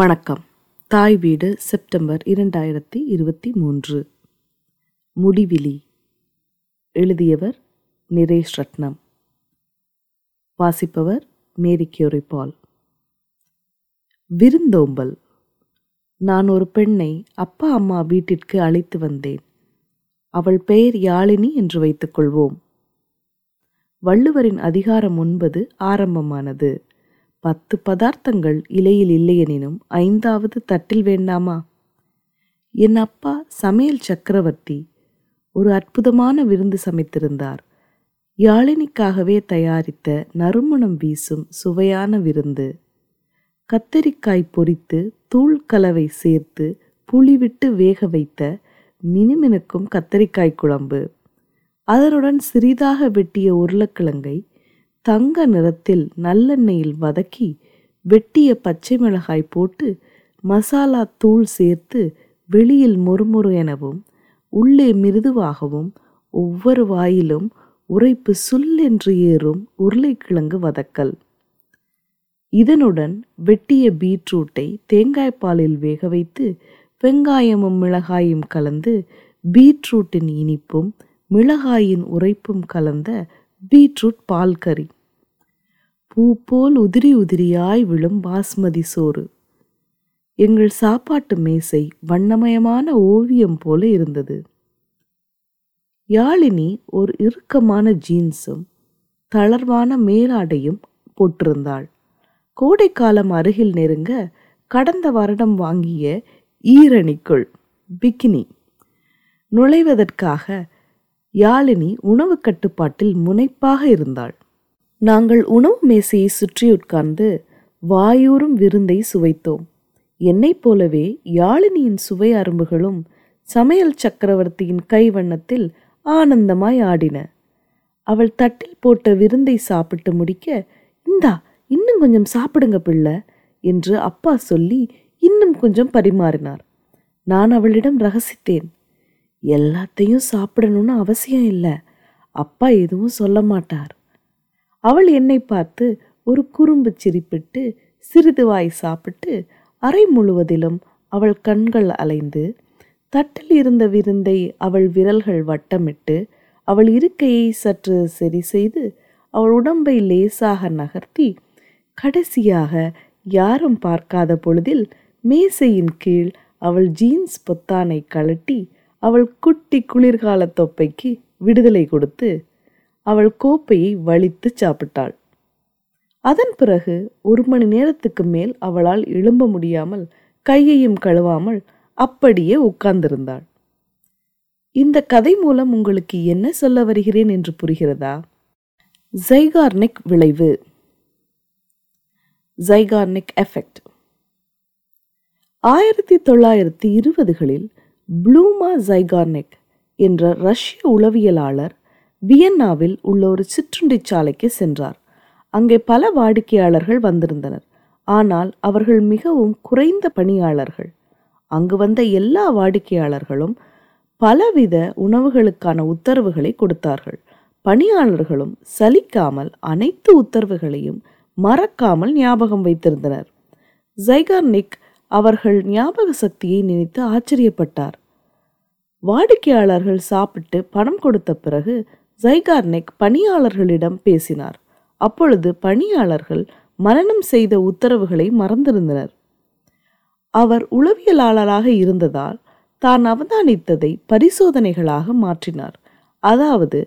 வணக்கம். தாய் வீடு செப்டம்பர் 2023. முடிவிலி. எழுதியவர் நிரேஷ் ரட்ணம். வாசிப்பவர் மேரி கியூரி. விருந்தோம்பல். நான் ஒரு பெண்ணை அப்பா அம்மா வீட்டிற்கு அழைத்து வந்தேன். அவள் பெயர் யாழினி என்று வைத்துக்கொள்வோம். வள்ளுவரின் அதிகாரம் 9 ஆரம்பமானது. 10 பதார்த்தங்கள் இலையில் இல்லையெனினும் 5வது தட்டில் வேண்டாமா? என் அப்பா சமேல் சக்கரவர்த்தி ஒரு அற்புதமான விருந்து சமைத்திருந்தார். யாழினிக்காகவே தயாரித்த நறுமணம் வீசும் சுவையான விருந்து. கத்தரிக்காய் பொரித்து தூள் கலவை சேர்த்து புளிவிட்டு வேக வைத்த மினுமினுக்கும் கத்தரிக்காய் குழம்பு, அதனுடன் சிறிதாக வெட்டிய உருளைக்கிழங்கை தங்க நிறத்தில் நல்லெண்ணெயில் வதக்கி வெட்டிய பச்சை மிளகாய் போட்டு மசாலா தூள் சேர்த்து வெளியில் மொறுமொறு எனவும் உள்ளே மிருதுவாகவும் ஒவ்வொரு வாயிலும் உரைப்பு சொல்லென்று ஏறும் உருளைக்கிழங்கு வதக்கல். இதனுடன் வெட்டிய பீட்ரூட்டை தேங்காய்பாலில் வேக வைத்து வெங்காயமும் மிளகாயும் கலந்து பீட்ரூட்டின் இனிப்பும் மிளகாயின் உரைப்பும் கலந்த பீட்ரூட் பால் கறி. பூ போல் உதிரி உதிரியாய் விழும் பாஸ்மதி சோறு. எங்கள் சாப்பாட்டு மேசை வண்ணமயமான ஓவியம் போல இருந்தது. யாழினி ஒரு இறுக்கமான ஜீன்ஸும் தளர்வான மேலாடையும் போட்டிருந்தாள். கோடைக்காலம் அருகில் நெருங்க கடந்த வருடம் வாங்கிய ஈரணிக்குள் பிக்கினி நுழைவதற்காக யாழினி உணவு கட்டுப்பாட்டில் முனைப்பாக இருந்தாள். நாங்கள் உணவு மேசையை சுற்றி உட்கார்ந்து வாயூறும் விருந்தை சுவைத்தோம். என்னைப் போலவே யாழினியின் சுவை அரும்புகளும் சமையல் சக்கரவர்த்தியின் கைவண்ணத்தில் ஆனந்தமாய் ஆடின. அவள் தட்டில் போட்ட விருந்தை சாப்பிட்டு முடிக்க, "இந்தா, இன்னும் கொஞ்சம் சாப்பிடுங்க பிள்ளை" என்று அப்பா சொல்லி இன்னும் கொஞ்சம் பரிமாறினார். நான் அவளிடம் ரகசித்தேன், "எல்லாத்தையும் சாப்பிடணும்னு அவசியம் இல்லை, அப்பா எதுவும் சொல்ல மாட்டார்." அவள் என்னை பார்த்து ஒரு குறும்பு சிரிப்பிட்டு சிறிது வாய் சாப்பிட்டு, அறை முழுவதிலும் அவள் கண்கள் அலைந்து தட்டில் இருந்த விருந்தை அவள் விரல்கள் வட்டமிட்டு அவள் இருக்கையை சற்று சரி செய்து அவள் உடம்பை லேசாக நகர்த்தி கடைசியாக யாரும் பார்க்காத பொழுதில் மேசையின் கீழ் அவள் ஜீன்ஸ் பொத்தானை கழட்டி அவள் குட்டி குளிர்கால தொப்பைக்கு விடுதலை கொடுத்து அவள் கோப்பையை வலித்து சாப்பிட்டாள். அதன் பிறகு 1 மணி நேரத்துக்கு மேல் அவளால் எழும்ப முடியாமல் கையையும் கழுவாமல் அப்படியே உட்கார்ந்திருந்தாள். இந்த கதை மூலம் உங்களுக்கு என்ன சொல்ல வருகிறேன் என்று புரிகிறதா? ஜைகார்னிக் விளைவு, ஜைகார்னிக் எஃபெக்ட். 1920களில் ப்ளூமா ஜைகார்னிக் என்ற ரஷ்ய உளவியலாளர் வியன்னாவில் உள்ள ஒரு சிற்றுண்டி சாலைக்கு சென்றார். அங்கே பல வாடிக்கையாளர்கள் வந்திருந்தனர். ஆனால் அவர்கள் மிகவும் குறைந்த பணியாளர்கள். அங்கு வந்த எல்லா வாடிக்கையாளர்களும் பலவித உணவுகளுக்கான உத்தரவுகளை கொடுத்தார்கள். பணியாளர்களும் சலிக்காமல் அனைத்து உத்தரவுகளையும் மறக்காமல் ஞாபகம் வைத்திருந்தனர். ஜைகார்னிக் அவர்கள் ஞாபக சக்தியை நினைத்து ஆச்சரியப்பட்டார். வாடிக்கையாளர்கள் சாப்பிட்டு பணம் கொடுத்த பிறகு ஜைகார்னிக் பணியாளர்களிடம் பேசினார். அப்பொழுது பணியாளர்கள் மரணம் செய்த உத்தரவுகளை மறந்திருந்தனர். அவர் உளவியலாளராக இருந்ததால் தான் அவதானித்ததை பரிசோதனைகளாக மாற்றினார். அதாவது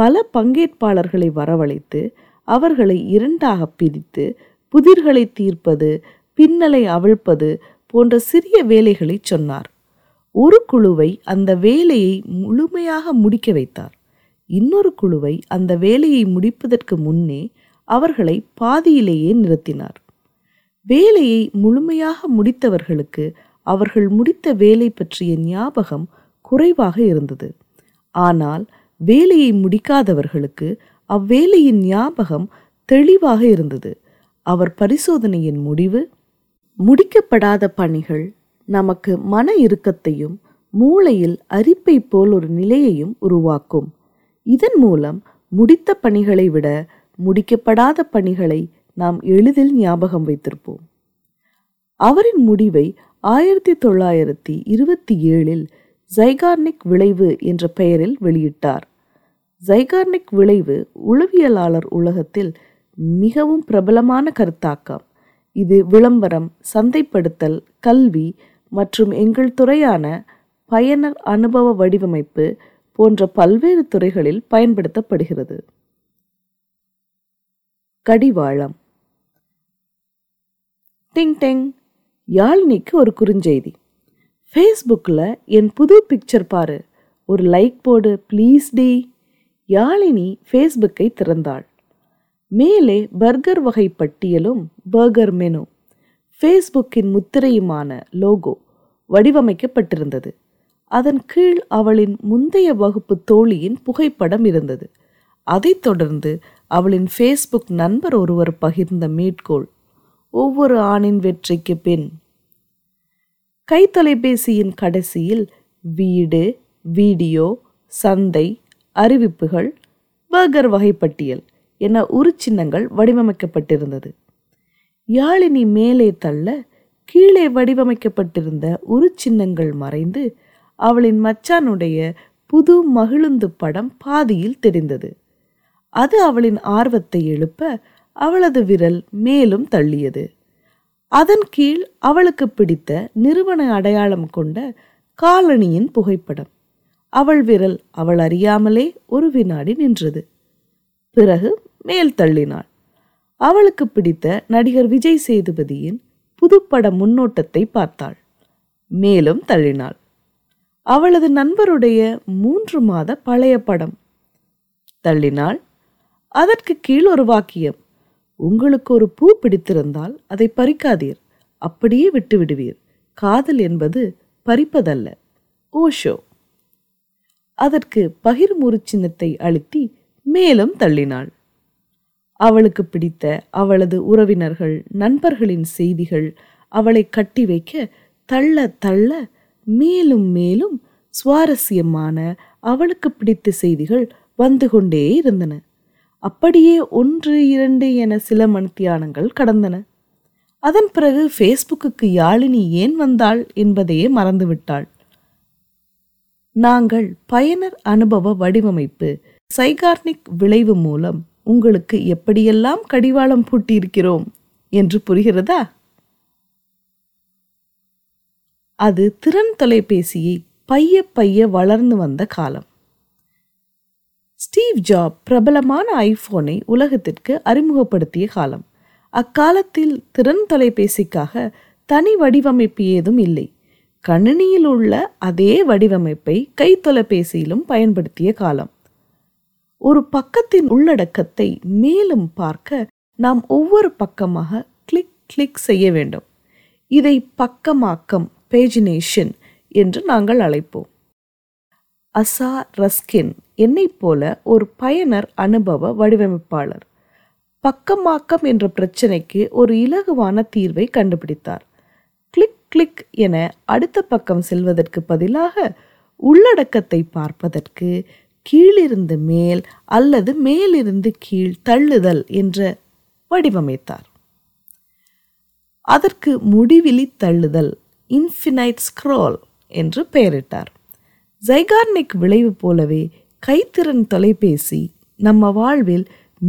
பல பங்கேற்பாளர்களை வரவழைத்து அவர்களை 2ஆக பிரித்து புதிர்களை தீர்ப்பது, பின்னலை அவிழ்ப்பது போன்ற சிறிய வேலைகளை சொன்னார். ஒரு குழுவை அந்த வேலையை முழுமையாக முடிக்க வைத்தார். இன்னொரு குழுவை அந்த வேலையை முடிப்பதற்கு முன்னே அவர்களை பாதியிலேயே நிறுத்தினார். வேலையை முழுமையாக முடித்தவர்களுக்கு அவர்கள் முடித்த வேலை பற்றிய ஞாபகம் குறைவாக இருந்தது. ஆனால் வேலையை முடிக்காதவர்களுக்கு அவ்வேலையின் ஞாபகம் தெளிவாக இருந்தது. அவர் பரிசோதனையின் முடிவு, முடிக்கப்படாத பணிகள் நமக்கு மன இறுக்கத்தையும் மூளையில் அரிப்பை போல் ஒரு நிலையையும் உருவாக்கும். இதன் மூலம் முடித்த பணிகளை விட முடிக்கப்படாத பணிகளை நாம் எளிதில் ஞாபகம் வைத்திருப்போம். அவரின் முடிவை 1927இல் ஜைகார்னிக் விளைவு என்ற பெயரில் வெளியிட்டார். ஜைகார்னிக் விளைவு உளவியலாளர் உலகத்தில் மிகவும் பிரபலமான கருத்தாக்கம். இது விளம்பரம், சந்தைப்படுத்தல், கல்வி மற்றும் எங்கள் துறையான பயனர் அனுபவ வடிவமைப்பு போன்ற பல்வேறு துறைகளில் பயன்படுத்தப்படுகிறது. கடிவாளம். டிங் டிங். யாழினிக்கு ஒரு குறுஞ்செய்தி. ஃபேஸ்புக்கில் என் புது பிக்சர் பாரு, ஒரு லைக் போடு ப்ளீஸ் டி. யாழினி ஃபேஸ்புக்கை திறந்தாள். மேலே பர்கர் வகை பட்டியலும் பர்கர் மெனு ஃபேஸ்புக்கின் முத்திரையுமான லோகோ வடிவமைக்கப்பட்டிருந்தது. அதன் கீழ் அவளின் முந்தைய வகுப்பு தோழியின் புகைப்படம் இருந்தது. அதைத் தொடர்ந்து அவளின் ஃபேஸ்புக் நண்பர் ஒருவர் பகிர்ந்த மேற்கோள், ஒவ்வொரு ஆணின் வெற்றிக்கு பின். கைத்தொலைபேசியின் கடைசியில் வீடு, வீடியோ, சந்தை, அறிவிப்புகள், பர்கர் வகைப்பட்டியல் என உருச்சின்னங்கள் வடிவமைக்கப்பட்டிருந்தது. யாழினி மேலே தள்ள கீழே வடிவமைக்கப்பட்டிருந்த உருச்சின்னங்கள் மறைந்து அவளின் மச்சானுடைய புது மகிழுந்து படம் பாதியில் தெரிந்தது. அது அவளின் ஆர்வத்தை எழுப்ப அவளது விரல் மேலும் தள்ளியது. அதன் கீழ் அவளுக்கு பிடித்த நிறுவன அடையாளம் கொண்ட காலணியின் புகைப்படம். அவள் விரல் அவள் அறியாமலே ஒரு வினாடி நின்றது. பிறகு மேல் தள்ளினாள். அவளுக்கு பிடித்த நடிகர் விஜய் சேதுபதியின் புதுப்பட முன்னோட்டத்தை பார்த்தாள். மேலும் தள்ளினாள். அவளது நண்பருடைய 3 மாத பழைய படம். தள்ளினாள். அதற்கு கீழ் ஒரு வாக்கியம், உங்களுக்கு ஒரு பூ பிடித்திருந்தால் அதை பறிக்காதீர், அப்படியே விட்டுவிடுவீர். காதல் என்பது பறிப்பதல்ல. ஓஷோ. அதற்கு பகிரும் ஒரு சின்னத்தை அழுத்தி மேலும் தள்ளினாள். அவளுக்கு பிடித்த அவளது உறவினர்கள், நண்பர்களின் செய்திகள் அவளை கட்டி வைக்க தள்ள தள்ள மேலும் மேலும் சுவாரஸ்யமான அவளுக்கு பிடித்த செய்திகள் வந்து கொண்டே இருந்தன. அப்படியே 1, 2 என சில மணித்தியானங்கள் கடந்தன. அதன் பிறகு ஃபேஸ்புக்கு யாழினி ஏன் வந்தாள் என்பதையே மறந்துவிட்டாள். நாங்கள் பயனர் அனுபவ வடிவமைப்பு ஜைகார்னிக் விளைவு மூலம் உங்களுக்கு எப்படியெல்லாம் கடிவாளம் பூட்டியிருக்கிறோம் என்று புரிகிறதா? அது திறன் தொலைபேசியை பைய பைய வளர்ந்து வந்த காலம். ஸ்டீவ் ஜாப் பிரபலமான ஐஃபோனை உலகத்திற்கு அறிமுகப்படுத்திய காலம். அக்காலத்தில் திறன் தொலைபேசிக்காக தனி வடிவமைப்பு ஏதும் இல்லை. கணினியில் உள்ள அதே வடிவமைப்பை கை தொலைபேசியிலும் பயன்படுத்திய காலம். ஒரு பக்கத்தின் உள்ளடக்கத்தை மேலும் பார்க்க நாம் ஒவ்வொரு பக்கமாக கிளிக் கிளிக் செய்ய வேண்டும். இதை பக்கமாக்கம், பேஜினேஷன் என்று நாங்கள் அழைப்போம். அசா ரஸ்கின் என்னை போல ஒரு பயனர் அனுபவ வடிவமைப்பாளர் பக்கமாக்கம் என்ற பிரச்சனைக்கு ஒரு இலகுவான தீர்வை கண்டுபிடித்தார். கிளிக் கிளிக் என அடுத்த பக்கம் செல்வதற்கு பதிலாக உள்ளடக்கத்தை பார்ப்பதற்கு கீழிருந்து மேல் அல்லது மேலிருந்து கீழ் தள்ளுதல் என்ற வடிவமைத்தார். அதற்கு முடிவிலி தள்ளுதல், இன்ஃபினைட் ஸ்க்ரோல் என்று பெயரிட்டார். ஜைகார்னிக் விளைவு போலவே கைத்திறன் தொலைபேசி நம்ம வாழ்வில்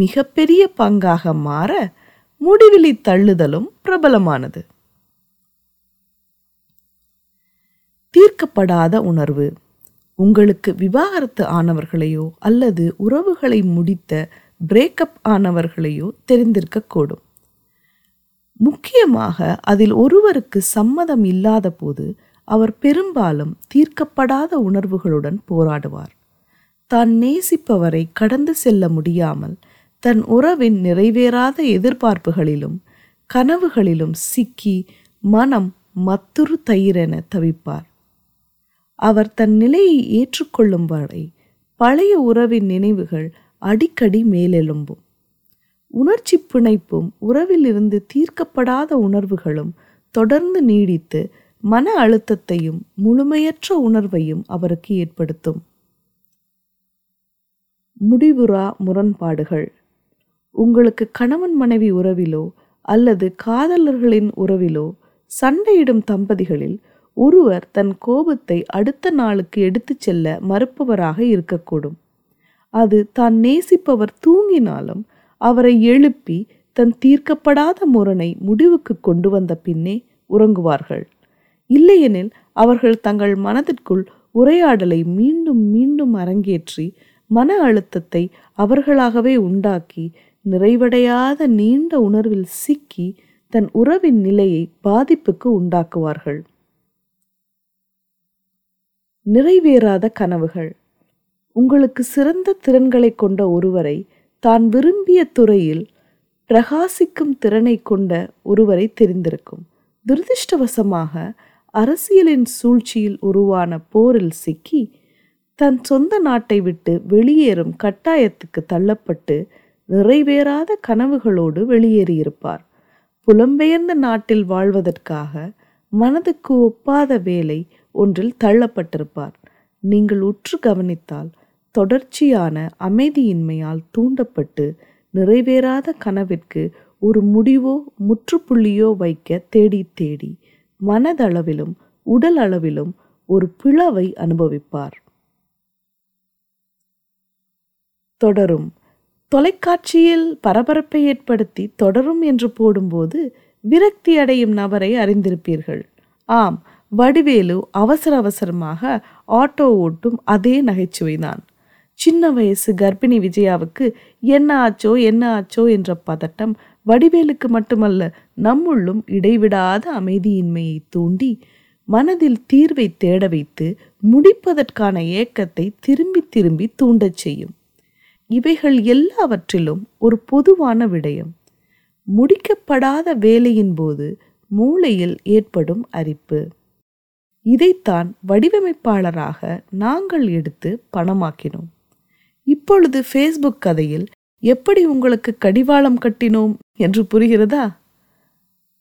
மிகப்பெரிய பங்காக மாற முடிவிலி தள்ளுதலும் பிரபலமானது. தீர்க்கப்படாத உணர்வு. உங்களுக்கு விவாகரத்து ஆனவர்களையோ அல்லது உறவுகளை முடித்த பிரேக்கப் ஆனவர்களையோ தெரிந்திருக்கக்கூடும். முக்கியமாக அதில் ஒருவருக்கு சம்மதம் இல்லாத போது அவர் பெரும்பாலும் தீர்க்கப்படாத உணர்வுகளுடன் போராடுவார். தான் நேசிப்பவரை கடந்து செல்ல முடியாமல் தன் உறவின் நிறைவேறாத எதிர்பார்ப்புகளிலும் கனவுகளிலும் சிக்கி மனம் மத்துரு தயிரென தவிப்பார். அவர் தன் நிலையை ஏற்றுக்கொள்ளும் வரை பழைய உறவின் நினைவுகள் அடிக்கடி மேலெழும்பும். உணர்ச்சி பிணைப்பும் உறவிலிருந்து தீர்க்கப்படாத உணர்வுகளும் தொடர்ந்து நீடித்து மன அழுத்தத்தையும் முழுமையற்ற உணர்வையும் அவருக்கு ஏற்படுத்தும். முடிவுறா முரண்பாடுகள். உங்களுக்கு கணவன் மனைவி உறவிலோ அல்லது காதலர்களின் உறவிலோ சண்டையிடும் தம்பதிகளில் ஒருவர் தன் கோபத்தை அடுத்த நாளுக்கு எடுத்து செல்ல மறுப்பவராக இருக்கக்கூடும். அது தான் நேசிப்பவர் தூங்கினாலும் அவரை எழுப்பி தன் தீர்க்கப்படாத முரணை முடிவுக்கு கொண்டு வந்த பின்னே உறங்குவார்கள். இல்லையெனில் அவர்கள் தங்கள் மனதிற்குள் உரையாடலை மீண்டும் மீண்டும் அரங்கேற்றி மன அழுத்தத்தை அவர்களாகவே உண்டாக்கி நிறைவடையாத நீண்ட உணர்வில் சிக்கி தன் உறவின் நிலையை பாதிப்புக்கு உண்டாக்குவார்கள். நிறைவேறாத கனவுகள். உங்களுக்கு சிறந்த திறன்களை கொண்ட ஒருவரை, தான் விரும்பிய துறையில் பிரகாசிக்கும் திறனை கொண்ட ஒருவரை தெரிந்திருக்கும். துரதிர்ஷ்டவசமாக அரசியலின் சூழ்ச்சியில் உருவான போரில் சிக்கி தன் சொந்த நாட்டை விட்டு வெளியேறும் கட்டாயத்துக்கு தள்ளப்பட்டு நிறைவேறாத கனவுகளோடு வெளியேறியிருப்பார். புலம்பெயர்ந்த நாட்டில் வாழ்வதற்காக மனதுக்கு ஒப்பாத வேலை ஒன்றில் தள்ளப்பட்டிருப்பார். நீங்கள் உற்று கவனித்தால் தொடர்ச்சியான அமைதியின்மையால் தூண்டப்பட்டு நிறைவேறாத கனவிற்கு ஒரு முடிவோ முற்றுப்புள்ளியோ வைக்க தேடி தேடி மனதளவிலும் உடல் அளவிலும் ஒரு பிளவை அனுபவிப்பார். தொடரும். தொலைக்காட்சியில் பரபரப்பை ஏற்படுத்தி தொடரும் என்று போடும்போது விரக்தி அடையும் நபரை அறிந்திருப்பீர்கள். ஆம், வடிவேலு அவசர அவசரமாக ஆட்டோ ஓட்டும் அதே நகைச்சுவைதான். சின்ன வயசு கர்ப்பிணி விஜயாவுக்கு என்ன ஆச்சோ என்ன ஆச்சோ என்ற பதட்டம் வடிவேலுக்கு மட்டுமல்ல, நம்முள்ளும் இடைவிடாத அமைதியின்மையை தூண்டி மனதில் தீர்வை தேட வைத்து முடிப்பதற்கான ஏக்கத்தை திரும்பி திரும்பி தூண்டச் செய்யும். இவைகள் எல்லாவற்றிலும் ஒரு பொதுவான விடயம், முடிக்கப்படாத வேலையின் போது மூளையில் ஏற்படும் அரிப்பு. இதைத்தான் வடிவமைப்பாளராக நாங்கள் எடுத்து பணமாக்கினோம். இப்பொழுது ஃபேஸ்புக் கதையில் எப்படி உங்களுக்கு கடிவாளம் கட்டினோம் என்று புரிகிறதா?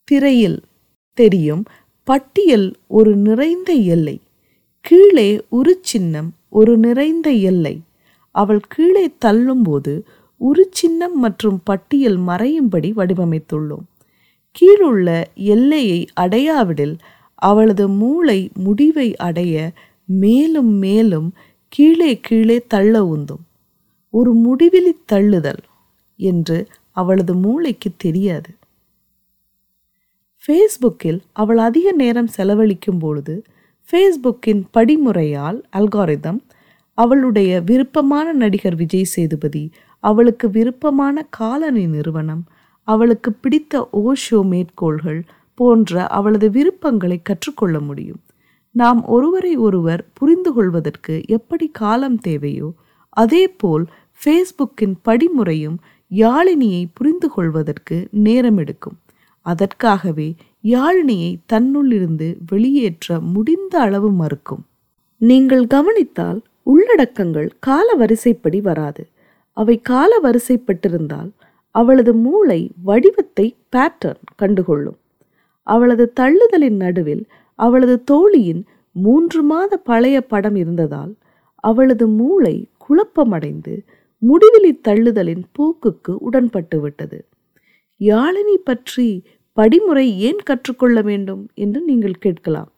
திரையில் தெரியும் பட்டியல் ஒரு நிறைந்த எல்லை, கீழே உரு சின்னம் ஒரு நிறைந்த எல்லை. அவள் கீழே தள்ளும்போது உரு சின்னம் மற்றும் பட்டியல் மறையும்படி வடிவமைத்துள்ளோம். கீழுள்ள எல்லையை அடையாவிடில் அவளது மூளை முடிவை அடைய மேலும் மேலும் கீழே கீழே தள்ள உந்தும். ஒரு முடிவிலி தள்ளுதல் என்று அவளது மூளைக்கு தெரியாது. ஃபேஸ்புக்கில் அவள் அதிக நேரம் செலவழிக்கும் பொழுது ஃபேஸ்புக்கின் படிமுறையால் அல்காரிதம் அவளுடைய விருப்பமான நடிகர் விஜய் சேதுபதி, அவளுக்கு விருப்பமான காலனி நிறுவனம், அவளுக்கு பிடித்த ஓஷோ மேற்கோள்கள் போன்ற அவளது விருப்பங்களை கற்றுக்கொள்ள முடியும். நாம் ஒருவரை ஒருவர் புரிந்து கொள்வதற்கு எப்படி காலம் தேவையோ அதேபோல் ஃபேஸ்புக்கின் படிமுறையும் யாழினியை புரிந்து கொள்வதற்கு நேரம் எடுக்கும். அதற்காகவே யாழினியை தன்னுள்ளிருந்து வெளியேற்ற முடிந்த அளவு மறுக்கும். நீங்கள் கவனித்தால் உள்ளடக்கங்கள் கால வரிசைப்படி வராது. அவை கால வரிசைப்பட்டிருந்தால் அவளது மூளை வடிவத்தை பேட்டர்ன் கண்டுகொள்ளும். அவளது தள்ளுதலின் நடுவில் அவளது தோழியின் 3 மாத பழைய படம் இருந்ததால் அவளது மூளை குழப்பமடைந்து முடிவிலி தள்ளுதலின் போக்குக்கு உடன்பட்டு விட்டது. யாழினி பற்றி படிமுறை ஏன் கற்றுக்கொள்ள வேண்டும் என்று நீங்கள் கேட்கலாம்.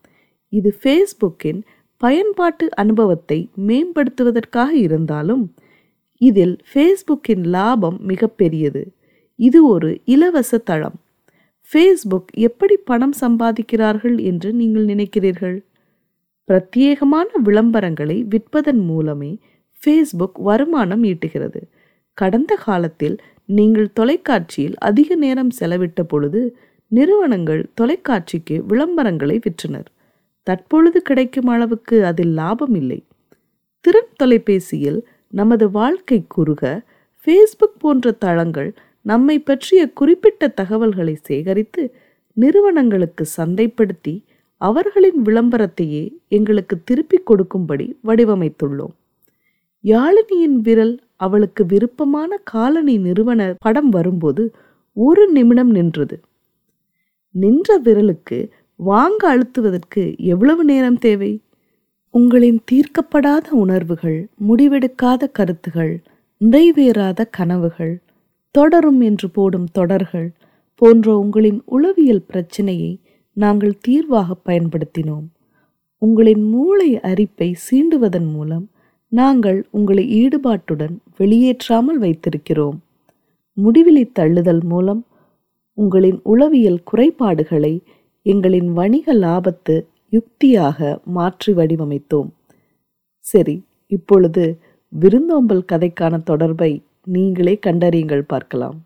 இது ஃபேஸ்புக்கின் பயன்பாட்டு அனுபவத்தை மேம்படுத்துவதற்காக இருந்தாலும் இதில் ஃபேஸ்புக்கின் லாபம் மிகப்பெரியது. இது ஒரு இலவச தளம். ஃபேஸ்புக் எப்படி பணம் சம்பாதிக்கிறார்கள் என்று நீங்கள் நினைக்கிறீர்கள்? பிரத்யேகமான விளம்பரங்களை விற்பதன் மூலமே ஃபேஸ்புக் வருமானம் ஈட்டுகிறது. கடந்த காலத்தில் நீங்கள் தொலைக்காட்சியில் அதிக நேரம் செலவிட்ட பொழுது நிறுவனங்கள் தொலைக்காட்சிக்கு விளம்பரங்களை விற்றனர். தற்பொழுது கிடைக்கும் அளவுக்கு அதில் லாபம் இல்லை. திறன் தொலைபேசியில் நமது வாழ்க்கை குறுக ஃபேஸ்புக் போன்ற தளங்கள் நம்மை பற்றிய குறிப்பிட்ட தகவல்களை சேகரித்து நிறுவனங்களுக்கு சந்தைப்படுத்தி அவர்களின் விளம்பரத்தையே எங்களுக்கு திருப்பி கொடுக்கும்படி வடிவமைத்துள்ளோம். யாழினியின் விரல் அவளுக்கு விருப்பமான காலனி நிறுவன படம் வரும்போது 1 நிமிடம் நின்றது. நின்ற விரலுக்கு வாங்க அழுத்துவதற்கு எவ்வளவு நேரம் தேவை? உங்களின் தீர்க்கப்படாத உணர்வுகள், முடிவெடுக்காத கருத்துகள், நிறைவேறாத கனவுகள், தொடரும் என்று போடும் தொடர்கள் போன்ற உங்களின் உளவியல் பிரச்சனையை நாங்கள் தீர்வாக பயன்படுத்தினோம். உங்களின் மூளை அரிப்பை சீண்டுவதன் மூலம் நாங்கள் உங்களை ஈடுபாட்டுடன் வெளியேற்றாமல் வைத்திருக்கிறோம். முடிவிலி தள்ளுதல் மூலம் உங்களின் உளவியல் குறைபாடுகளை எங்களின் வணிக லாபத்து யுக்தியாக மாற்றி வடிவமைத்தோம். சரி, இப்பொழுது விருந்தோம்பல் கதைக்கான தொடர்பை நீங்களே கண்டறியுங்கள் பார்க்கலாம்.